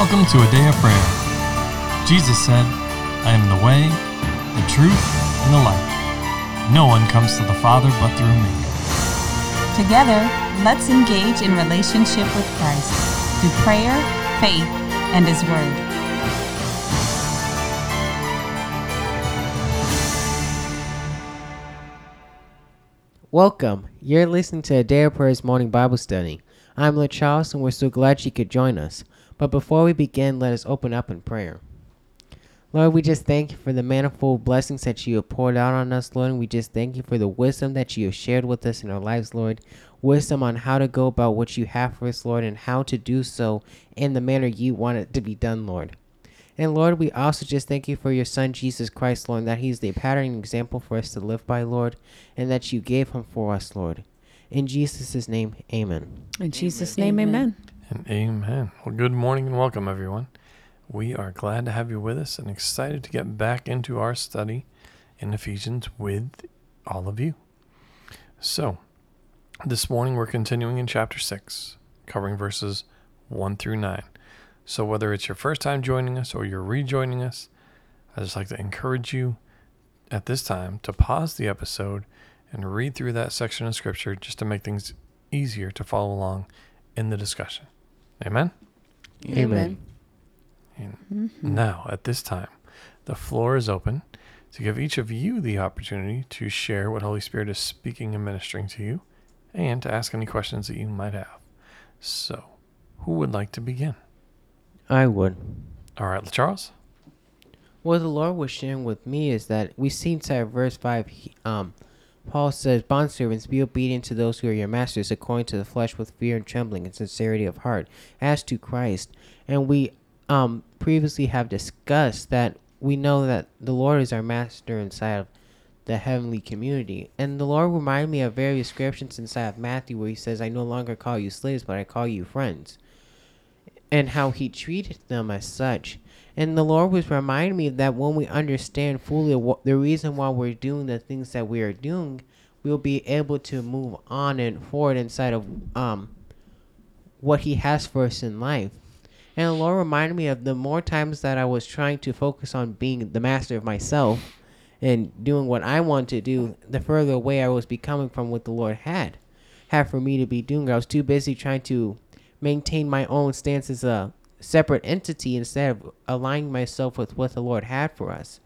Welcome to A Day of Prayer. Jesus said, I am the way, the truth, and the life. No one comes to the Father but through me. Together, let's engage in relationship with Christ through prayer, faith, and His Word. Welcome. You're listening to A Day of Prayer's morning Bible study. I'm LeCharles, and we're so glad you could join us. But before we begin, let us open up in prayer. Lord, we just thank you for the manifold blessings that you have poured out on us, Lord, and we just thank you for the wisdom that you have shared with us in our lives, Lord. Wisdom on how to go about what you have for us, Lord, and how to do so in the manner you want it to be done, Lord. And Lord, we also just thank you for your Son, Jesus Christ, Lord, and that he's the pattern and example for us to live by, Lord, and that you gave him for us, Lord. In Jesus' name, amen. In Jesus' name, amen. And amen. Well, good morning and welcome, everyone. We are glad to have you with us and excited to get back into our study in Ephesians with all of you. So, this morning we're continuing in chapter 6, covering verses 1 through 9. So whether it's your first time joining us or you're rejoining us, I'd just like to encourage you at this time to pause the episode and read through that section of Scripture just to make things easier to follow along in the discussion. Amen? Amen. And now, at this time, the floor is open to give each of you the opportunity to share what Holy Spirit is speaking and ministering to you and to ask any questions that you might have. So, who would like to begin? I would. All right, LeCharles. What the Lord was sharing with me is that we see inside verse 5, Paul says, Bondservants, be obedient to those who are your masters, according to the flesh, with fear and trembling and sincerity of heart, as to Christ. And we previously have discussed that we know that the Lord is our master inside of the heavenly community. And the Lord reminded me of various scriptures inside of Matthew where he says, I no longer call you slaves, but I call you friends. And how he treated them as such. And the Lord was reminding me that when we understand fully the reason why we're doing the things that we are doing, we'll be able to move on and forward inside of what he has for us in life. And the Lord reminded me of the more times that I was trying to focus on being the master of myself and doing what I want to do, the further away I was becoming from what the Lord had for me to be doing. I was too busy trying to maintain my own stance as a separate entity instead of aligning myself with what the Lord had for us.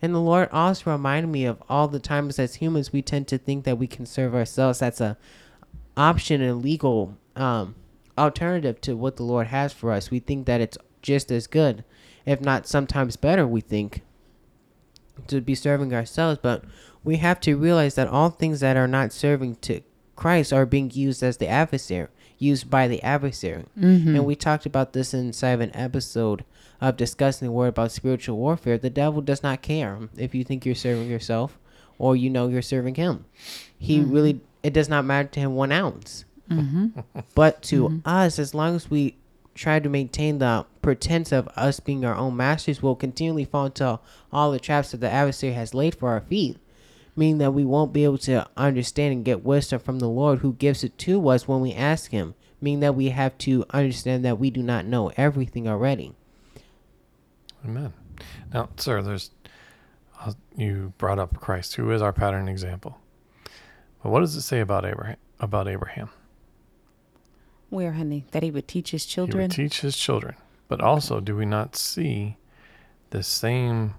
And the Lord also reminded me of all the times as humans we tend to think that we can serve ourselves. That's an option and legal alternative to what the Lord has for us. We think that it's just as good, if not sometimes better, we think, to be serving ourselves. But we have to realize that all things that are not serving to Christ are being used as the adversary. Used by the adversary. Mm-hmm. And we talked about this inside of an episode of discussing the word about spiritual warfare. The devil does not care if you think you're serving yourself or you know you're serving him. He really, it does not matter to him 1 ounce. Mm-hmm. But to us, as long as we try to maintain the pretense of us being our own masters, we'll continually fall into all the traps that the adversary has laid for our feet. Meaning that we won't be able to understand and get wisdom from the Lord who gives it to us when we ask him. Meaning that we have to understand that we do not know everything already. Amen. Now, sir, you brought up Christ, who is our pattern example. But what does it say about Abraham? Where, honey? That he would teach his children? He would teach his children. But also, do we not see the same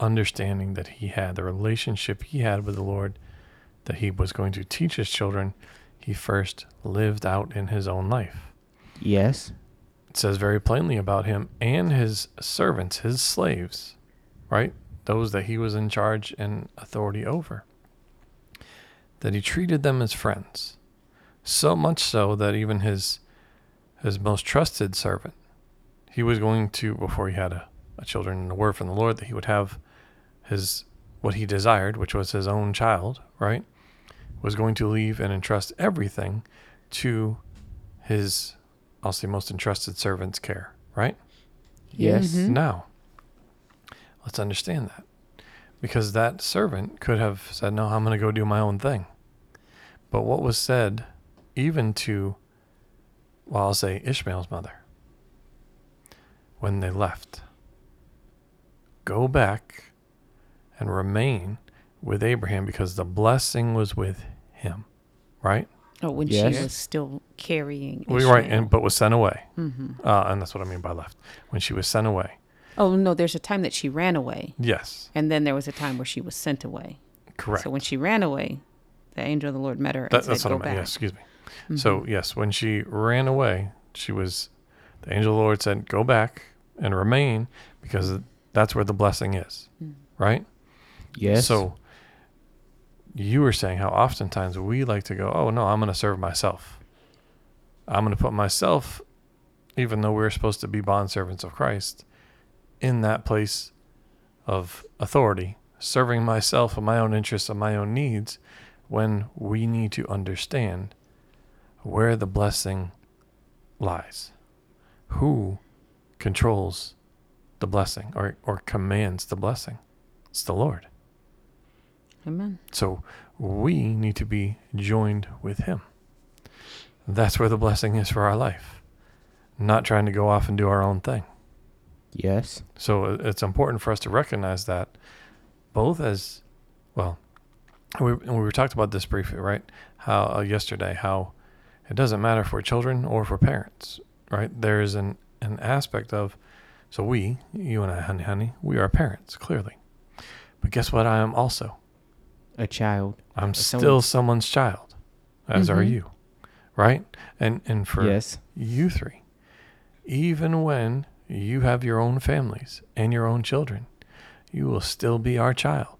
understanding that he had, the relationship he had with the Lord, that he was going to teach his children, he first lived out in his own life? Yes. It says very plainly about him and his servants, his slaves, right? Those that he was in charge and authority over. That he treated them as friends. So much so that even his most trusted servant, he was going to, before he had a children and a word from the Lord, that he would have what he desired, which was his own child, right, was going to leave and entrust everything to his, I'll say, most entrusted servant's care, right? Yes. Mm-hmm. Now, let's understand that. Because that servant could have said, no, I'm going to go do my own thing. But what was said even to, well, I'll say, Ishmael's mother when they left. Go back and remain with Abraham because the blessing was with him, right? Oh, when yes. She was still carrying Ishmael. Right, but was sent away. Mm-hmm. And that's what I mean by left. When she was sent away. Oh, no, there's a time that she ran away. Yes. And then there was a time where she was sent away. Correct. So when she ran away, the angel of the Lord met her and said, go back. Yes, excuse me. Mm-hmm. So, yes, when she ran away, the angel of the Lord said, go back and remain because that's where the blessing is, right? Yes. So you were saying how oftentimes we like to go, oh, no, I'm going to serve myself. I'm going to put myself, even though we're supposed to be bondservants of Christ, in that place of authority, serving myself and my own interests and my own needs, when we need to understand where the blessing lies. Who controls the blessing or commands the blessing? It's the Lord. Amen. So we need to be joined with him. That's where the blessing is for our life. Not trying to go off and do our own thing. Yes. So it's important for us to recognize that both as, well, we talked about this briefly, right? How yesterday, how it doesn't matter if we're children or if we're parents, right? There is an aspect of, so you and I, honey, we are parents, clearly. But guess what? I am also a child. I'm still someone's child, as mm-hmm. are you, right? And for yes. you three, even when you have your own families and your own children, you will still be our child.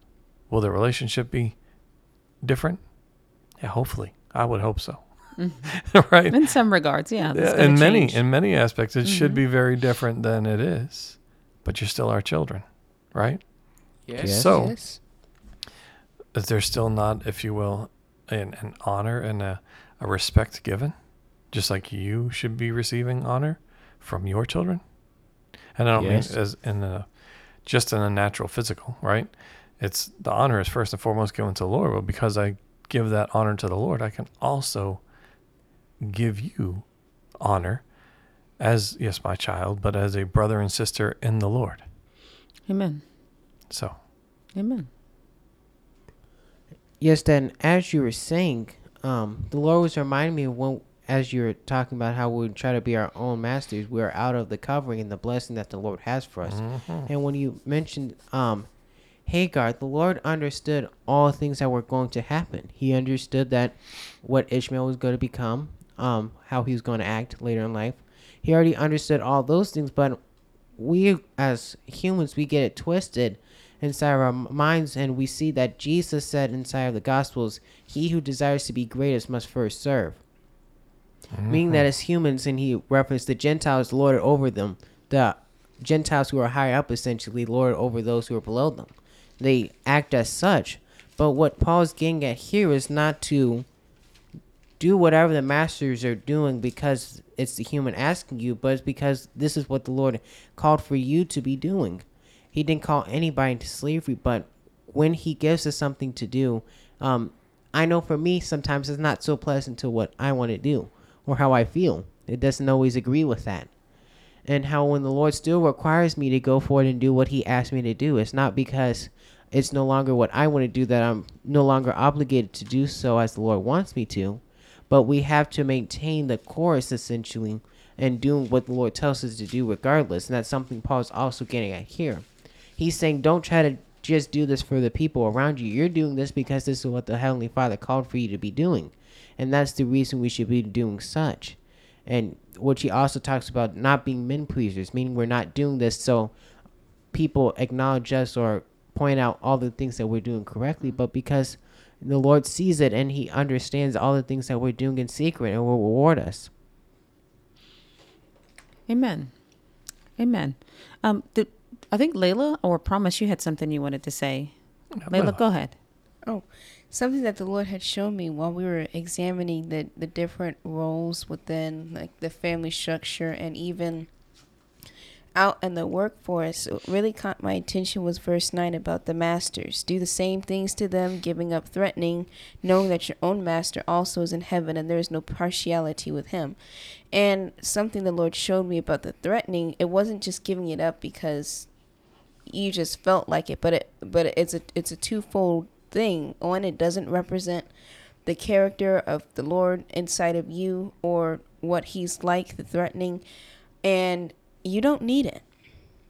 Will the relationship be different? Yeah, hopefully. I would hope so. Mm-hmm. Right? In some regards, yeah. In many aspects, it mm-hmm. should be very different than it is, but you're still our children, right? Yes. So, yes. Is there still not, if you will, an honor and a respect given? Just like you should be receiving honor from your children? And I don't yes. mean as just in a natural physical, right? It's the honor is first and foremost given to the Lord, but because I give that honor to the Lord, I can also give you honor as, yes, my child, but as a brother and sister in the Lord. Amen. So. Amen. Yes, then as you were saying, the Lord was reminding me as you were talking about how we try to be our own masters, we are out of the covering and the blessing that the Lord has for us. Mm-hmm. And when you mentioned Hagar, the Lord understood all things that were going to happen. He understood that what Ishmael was going to become, how he was going to act later in life. He already understood all those things, but we as humans, we get it twisted inside of our minds, and we see that Jesus said inside of the Gospels, he who desires to be greatest must first serve. Mm-hmm. Meaning that as humans, and he referenced the Gentiles lord over them, the Gentiles who are higher up essentially lord over those who are below them. They act as such. But what Paul's getting at here is not to do whatever the masters are doing because it's the human asking you, but it's because this is what the Lord called for you to be doing. He didn't call anybody into slavery, but when he gives us something to do, I know for me sometimes it's not so pleasant to what I want to do or how I feel. It doesn't always agree with that. And how when the Lord still requires me to go forward and do what he asked me to do, it's not because it's no longer what I want to do that I'm no longer obligated to do so as the Lord wants me to, but we have to maintain the course essentially and doing what the Lord tells us to do regardless. And that's something Paul's also getting at here. He's saying, don't try to just do this for the people around you. You're doing this because this is what the Heavenly Father called for you to be doing. And that's the reason we should be doing such. And which he also talks about not being men pleasers, meaning we're not doing this so people acknowledge us or point out all the things that we're doing correctly, but because the Lord sees it and he understands all the things that we're doing in secret and will reward us. Amen. Amen. I think Layla or Promise, you had something you wanted to say. Layla, go ahead. Oh, something that the Lord had shown me while we were examining the different roles within like the family structure and even out in the workforce, what really caught my attention was verse 9 about the masters. Do the same things to them, giving up threatening, knowing that your own master also is in heaven and there is no partiality with him. And something the Lord showed me about the threatening, it wasn't just giving it up because you just felt like it, but it's a twofold thing. One, it doesn't represent the character of the Lord inside of you or what he's like, the threatening, and you don't need it.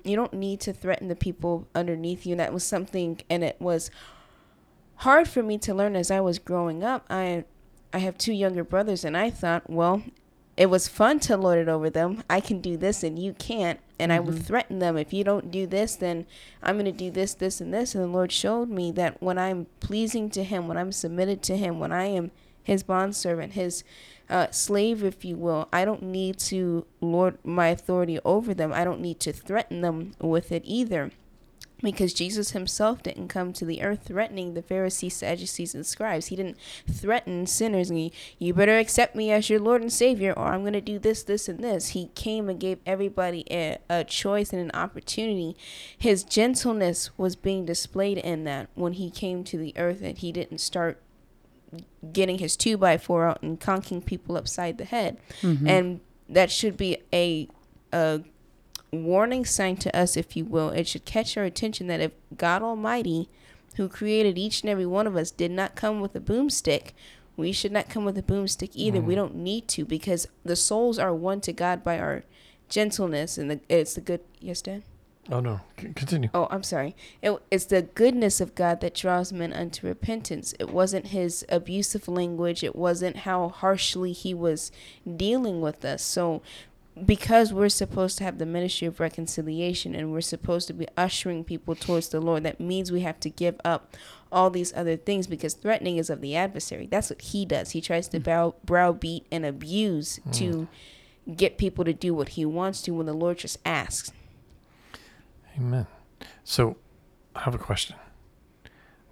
You don't need to threaten the people underneath you. And that was something, and it was hard for me to learn as I was growing up. I have two younger brothers, and I thought, well, it was fun to lord it over them. I can do this and you can't. And I would threaten them. If you don't do this, then I'm going to do this, this, and this. And the Lord showed me that when I'm pleasing to him, when I'm submitted to him, when I am his bondservant, his slave, if you will, I don't need to lord my authority over them. I don't need to threaten them with it either, because Jesus himself didn't come to the earth threatening the Pharisees, Sadducees, and scribes. He didn't threaten sinners. You better accept me as your Lord and Savior, or I'm going to do this, this, and this. He came and gave everybody a choice and an opportunity. His gentleness was being displayed in that when he came to the earth, and he didn't start getting his 2x4 out and conking people upside the head. Mm-hmm. And that should be a warning sign to us, if you will. It should catch our attention that if God Almighty, who created each and every one of us, did not come with a boomstick, we should not come with a boomstick either. We don't need to, because the souls are won to God by our gentleness, and it's the good. Yes, Dan? Oh, no. Continue. Oh, I'm sorry. It's the goodness of God that draws men unto repentance. It wasn't his abusive language. It wasn't how harshly he was dealing with us. So, because we're supposed to have the ministry of reconciliation and we're supposed to be ushering people towards the Lord, that means we have to give up all these other things, because threatening is of the adversary. That's what he does. He tries to browbeat and abuse to get people to do what he wants to when the Lord just asks. Amen. So I have a question.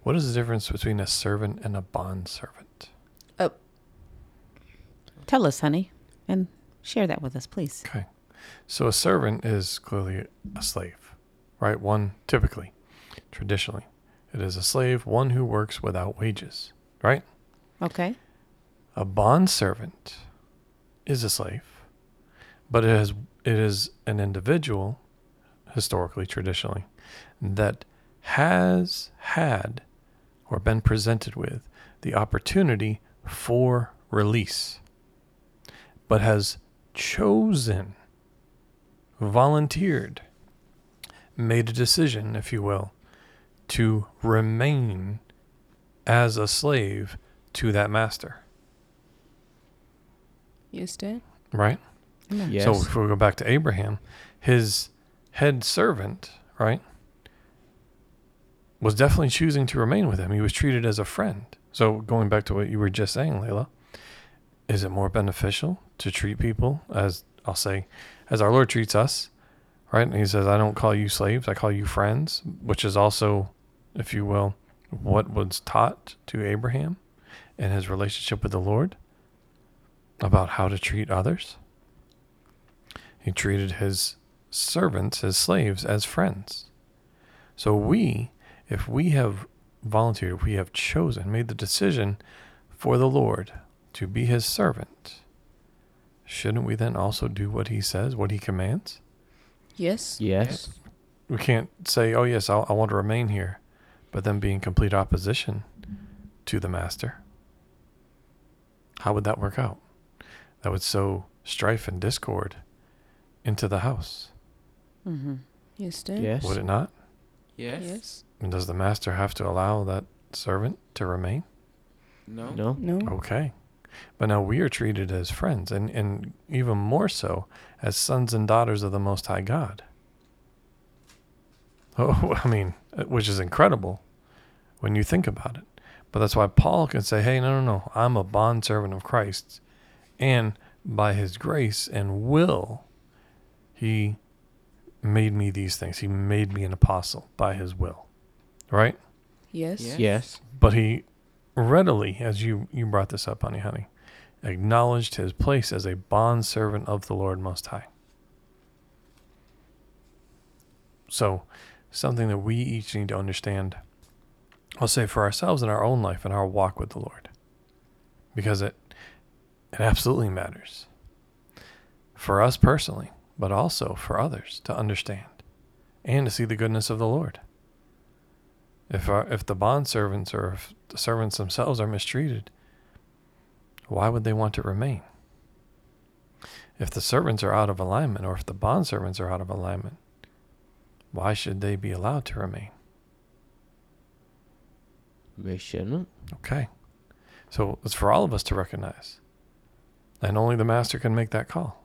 What is the difference between a servant and a bondservant? Tell us, honey, and share that with us, please. Okay. So a servant is clearly a slave, right? One, typically, traditionally, it is a slave, one who works without wages, right? Okay. A bondservant is a slave, but it is an individual, historically, traditionally, that has had or been presented with the opportunity for release, but has chosen, volunteered, made a decision, if you will, to remain as a slave to that master. Yes, Dan? Right? Yes. So if we go back to Abraham, his head servant, right, was definitely choosing to remain with him. He was treated as a friend. So going back to what you were just saying, Layla, is it more beneficial to treat people as, I'll say, as our Lord treats us, right? And he says, I don't call you slaves, I call you friends, which is also, if you will, what was taught to Abraham and his relationship with the Lord about how to treat others. He treated his servants, his slaves, as friends. So we, if we have volunteered, if we have chosen, made the decision for the Lord to be his servant, shouldn't we then also do what he says, what he commands? Yes. Yes. We can't say, oh, yes, I want to remain here, but then be in complete opposition to the master. How would that work out? That would sow strife and discord into the house. Mm-hmm. Yes, Dan. Yes. Would it not? Yes. Yes. And does the master have to allow that servant to remain? No. No. No. Okay. But now we are treated as friends, and even more so as sons and daughters of the Most High God. Oh, I mean, which is incredible when you think about it. But that's why Paul can say, hey, no, I'm a bondservant of Christ. And by his grace and will, he made me these things. He made me an apostle by his will. Right? Yes. Yes. Yes. But he readily, as you brought this up, honey, acknowledged his place as a bondservant of the Lord Most High. So something that we each need to understand, I'll say for ourselves in our own life and our walk with the Lord, because it absolutely matters for us personally, but also for others to understand and to see the goodness of the Lord. If the bondservants or if the servants themselves are mistreated, why would they want to remain? If the servants are out of alignment or if the bondservants are out of alignment, why should they be allowed to remain? They shouldn't. Okay. So it's for all of us to recognize. And only the master can make that call.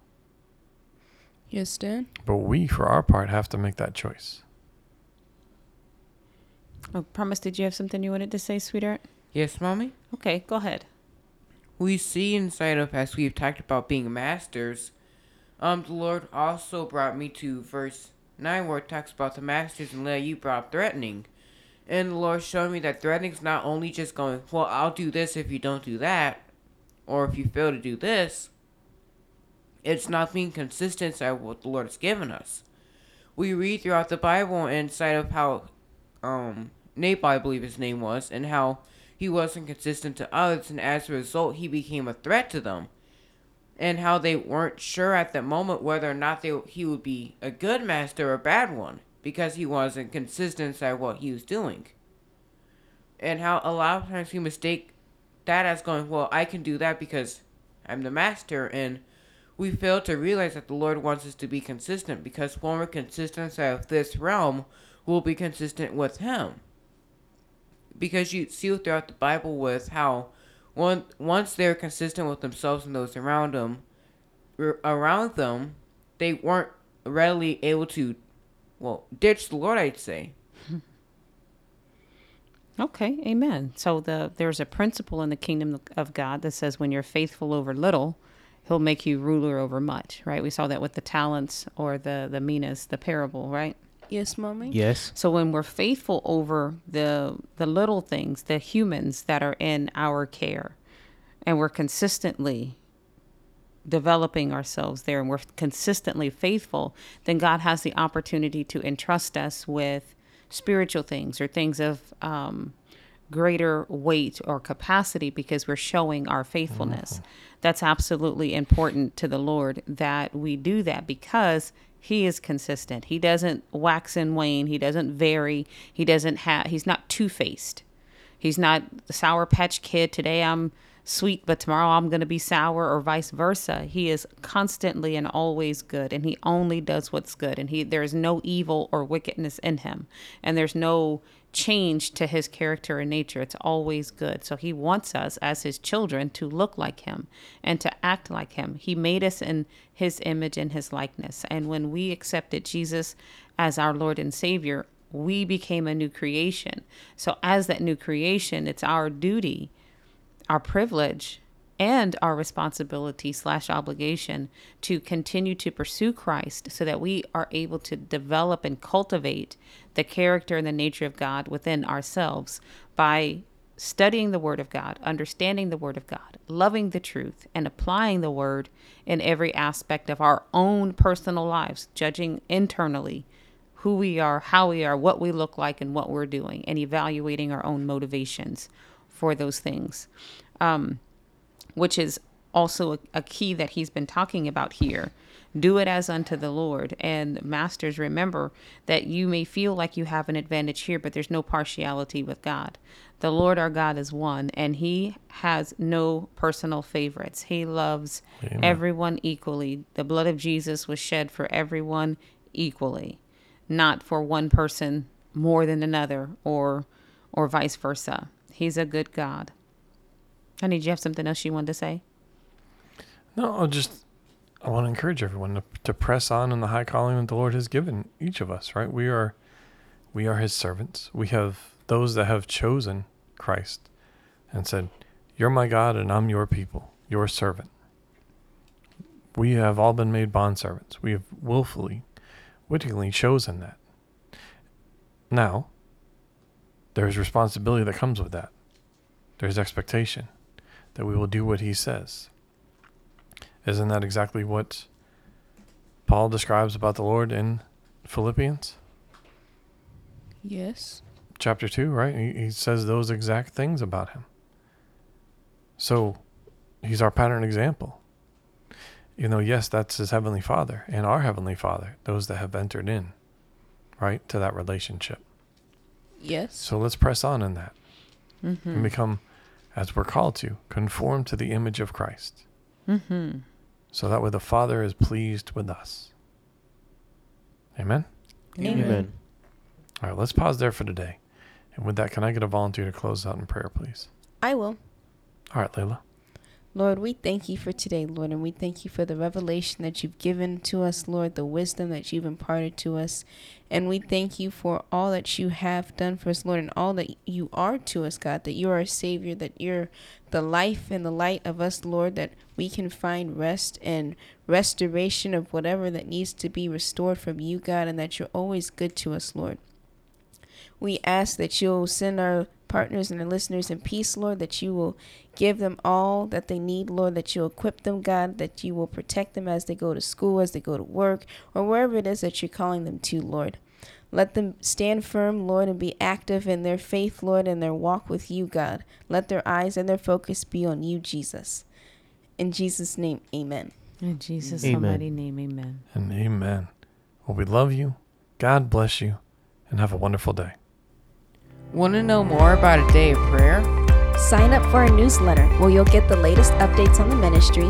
Yes, Dan. But we, for our part, have to make that choice. Oh, Promise, did you have something you wanted to say, sweetheart? Yes, Mommy. Okay, go ahead. We see inside of, as we've talked about being masters, the Lord also brought me to verse 9 where it talks about the masters, and Leah, you brought up threatening. And the Lord showed me that threatening's not only just going, well, I'll do this if you don't do that, or if you fail to do this. It's not being consistent at what the Lord has given us. We read throughout the Bible inside of how Nabal, I believe his name was, and how he wasn't consistent to others, and as a result, he became a threat to them. And how they weren't sure at that moment whether or not he would be a good master or a bad one, because he wasn't consistent at what he was doing. And how a lot of times we mistake that as going, well, I can do that because I'm the master, and we fail to realize that the Lord wants us to be consistent, because when we're consistent out of this realm, we'll be consistent with Him. Because you see throughout the Bible with how once they're consistent with themselves and those around them, they weren't readily able to, well, ditch the Lord, I'd say. Okay, amen. So there's a principle in the kingdom of God that says when you're faithful over little, He'll make you ruler over much, right? We saw that with the talents or the minas, the parable, right? Yes, Mommy? Yes. So when we're faithful over the little things, the humans that are in our care, and we're consistently developing ourselves there and we're consistently faithful, then God has the opportunity to entrust us with spiritual things or things of greater weight or capacity because we're showing our faithfulness. Mm-hmm. That's absolutely important to the Lord that we do that because He is consistent. He doesn't wax and wane. He doesn't vary. He's not two-faced. He's not the Sour Patch Kid. Today I'm sweet, but tomorrow I'm going to be sour, or vice versa. He is constantly and always good, and He only does what's good. And there is no evil or wickedness in Him. And there's no change to His character and nature. It's always good. So He wants us as His children to look like Him and to act like Him. He made us in His image and His likeness. And when we accepted Jesus as our Lord and Savior, we became a new creation. So as that new creation, it's our duty, our privilege, and our responsibility / obligation to continue to pursue Christ so that we are able to develop and cultivate the character and the nature of God within ourselves by studying the Word of God, understanding the Word of God, loving the truth, and applying the Word in every aspect of our own personal lives, judging internally who we are, how we are, what we look like, and what we're doing, and evaluating our own motivations for those things. Which is also a key that he's been talking about here. Do it as unto the Lord. And masters, remember that you may feel like you have an advantage here, but there's no partiality with God. The Lord our God is one, and He has no personal favorites. He loves Amen. Everyone equally. The blood of Jesus was shed for everyone equally, not for one person more than another or vice versa. He's a good God. Honey, did you have something else you wanted to say? No, I want to encourage everyone to press on in the high calling that the Lord has given each of us, right? We are His servants. We have those that have chosen Christ and said, "You're my God and I'm your people, your servant." We have all been made bondservants. We have willfully, wittingly chosen that. Now, there's responsibility that comes with that. There's expectation that we will do what He says. Isn't that exactly what Paul describes about the Lord in Philippians? Yes. Chapter 2, right? He says those exact things about him. So he's our pattern example. You know, yes, that's his Heavenly Father and our Heavenly Father, those that have entered in, right, to that relationship. Yes. So let's press on in that and become, as we're called to, conform to the image of Christ. Mm-hmm. So that way the Father is pleased with us. Amen? Amen. Amen. All right, let's pause there for today. And with that, can I get a volunteer to close out in prayer, please? I will. All right, Layla. Lord, we thank you for today, Lord, and we thank you for the revelation that you've given to us, Lord, the wisdom that you've imparted to us. And we thank you for all that you have done for us, Lord, and all that you are to us, God, that you are a Savior, that you're the life and the light of us, Lord, that we can find rest and restoration of whatever that needs to be restored from you, God, and that you're always good to us, Lord. We ask that you'll send our partners and our listeners in peace, Lord, that you will give them all that they need, Lord, that you'll equip them, God, that you will protect them as they go to school, as they go to work, or wherever it is that you're calling them to, Lord. Let them stand firm, Lord, and be active in their faith, Lord, and their walk with you, God. Let their eyes and their focus be on you, Jesus. In Jesus' name, amen. In Jesus' almighty name, amen. And amen. Well, we love you. God bless you. And have a wonderful day. Want to know more about A Day of Prayer? Sign up for our newsletter where you'll get the latest updates on the ministry,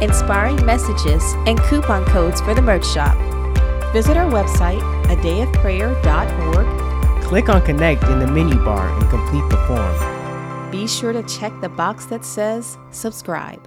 inspiring messages, and coupon codes for the merch shop. Visit our website, adayofprayer.org. Click on Connect in the menu bar and complete the form. Be sure to check the box that says subscribe.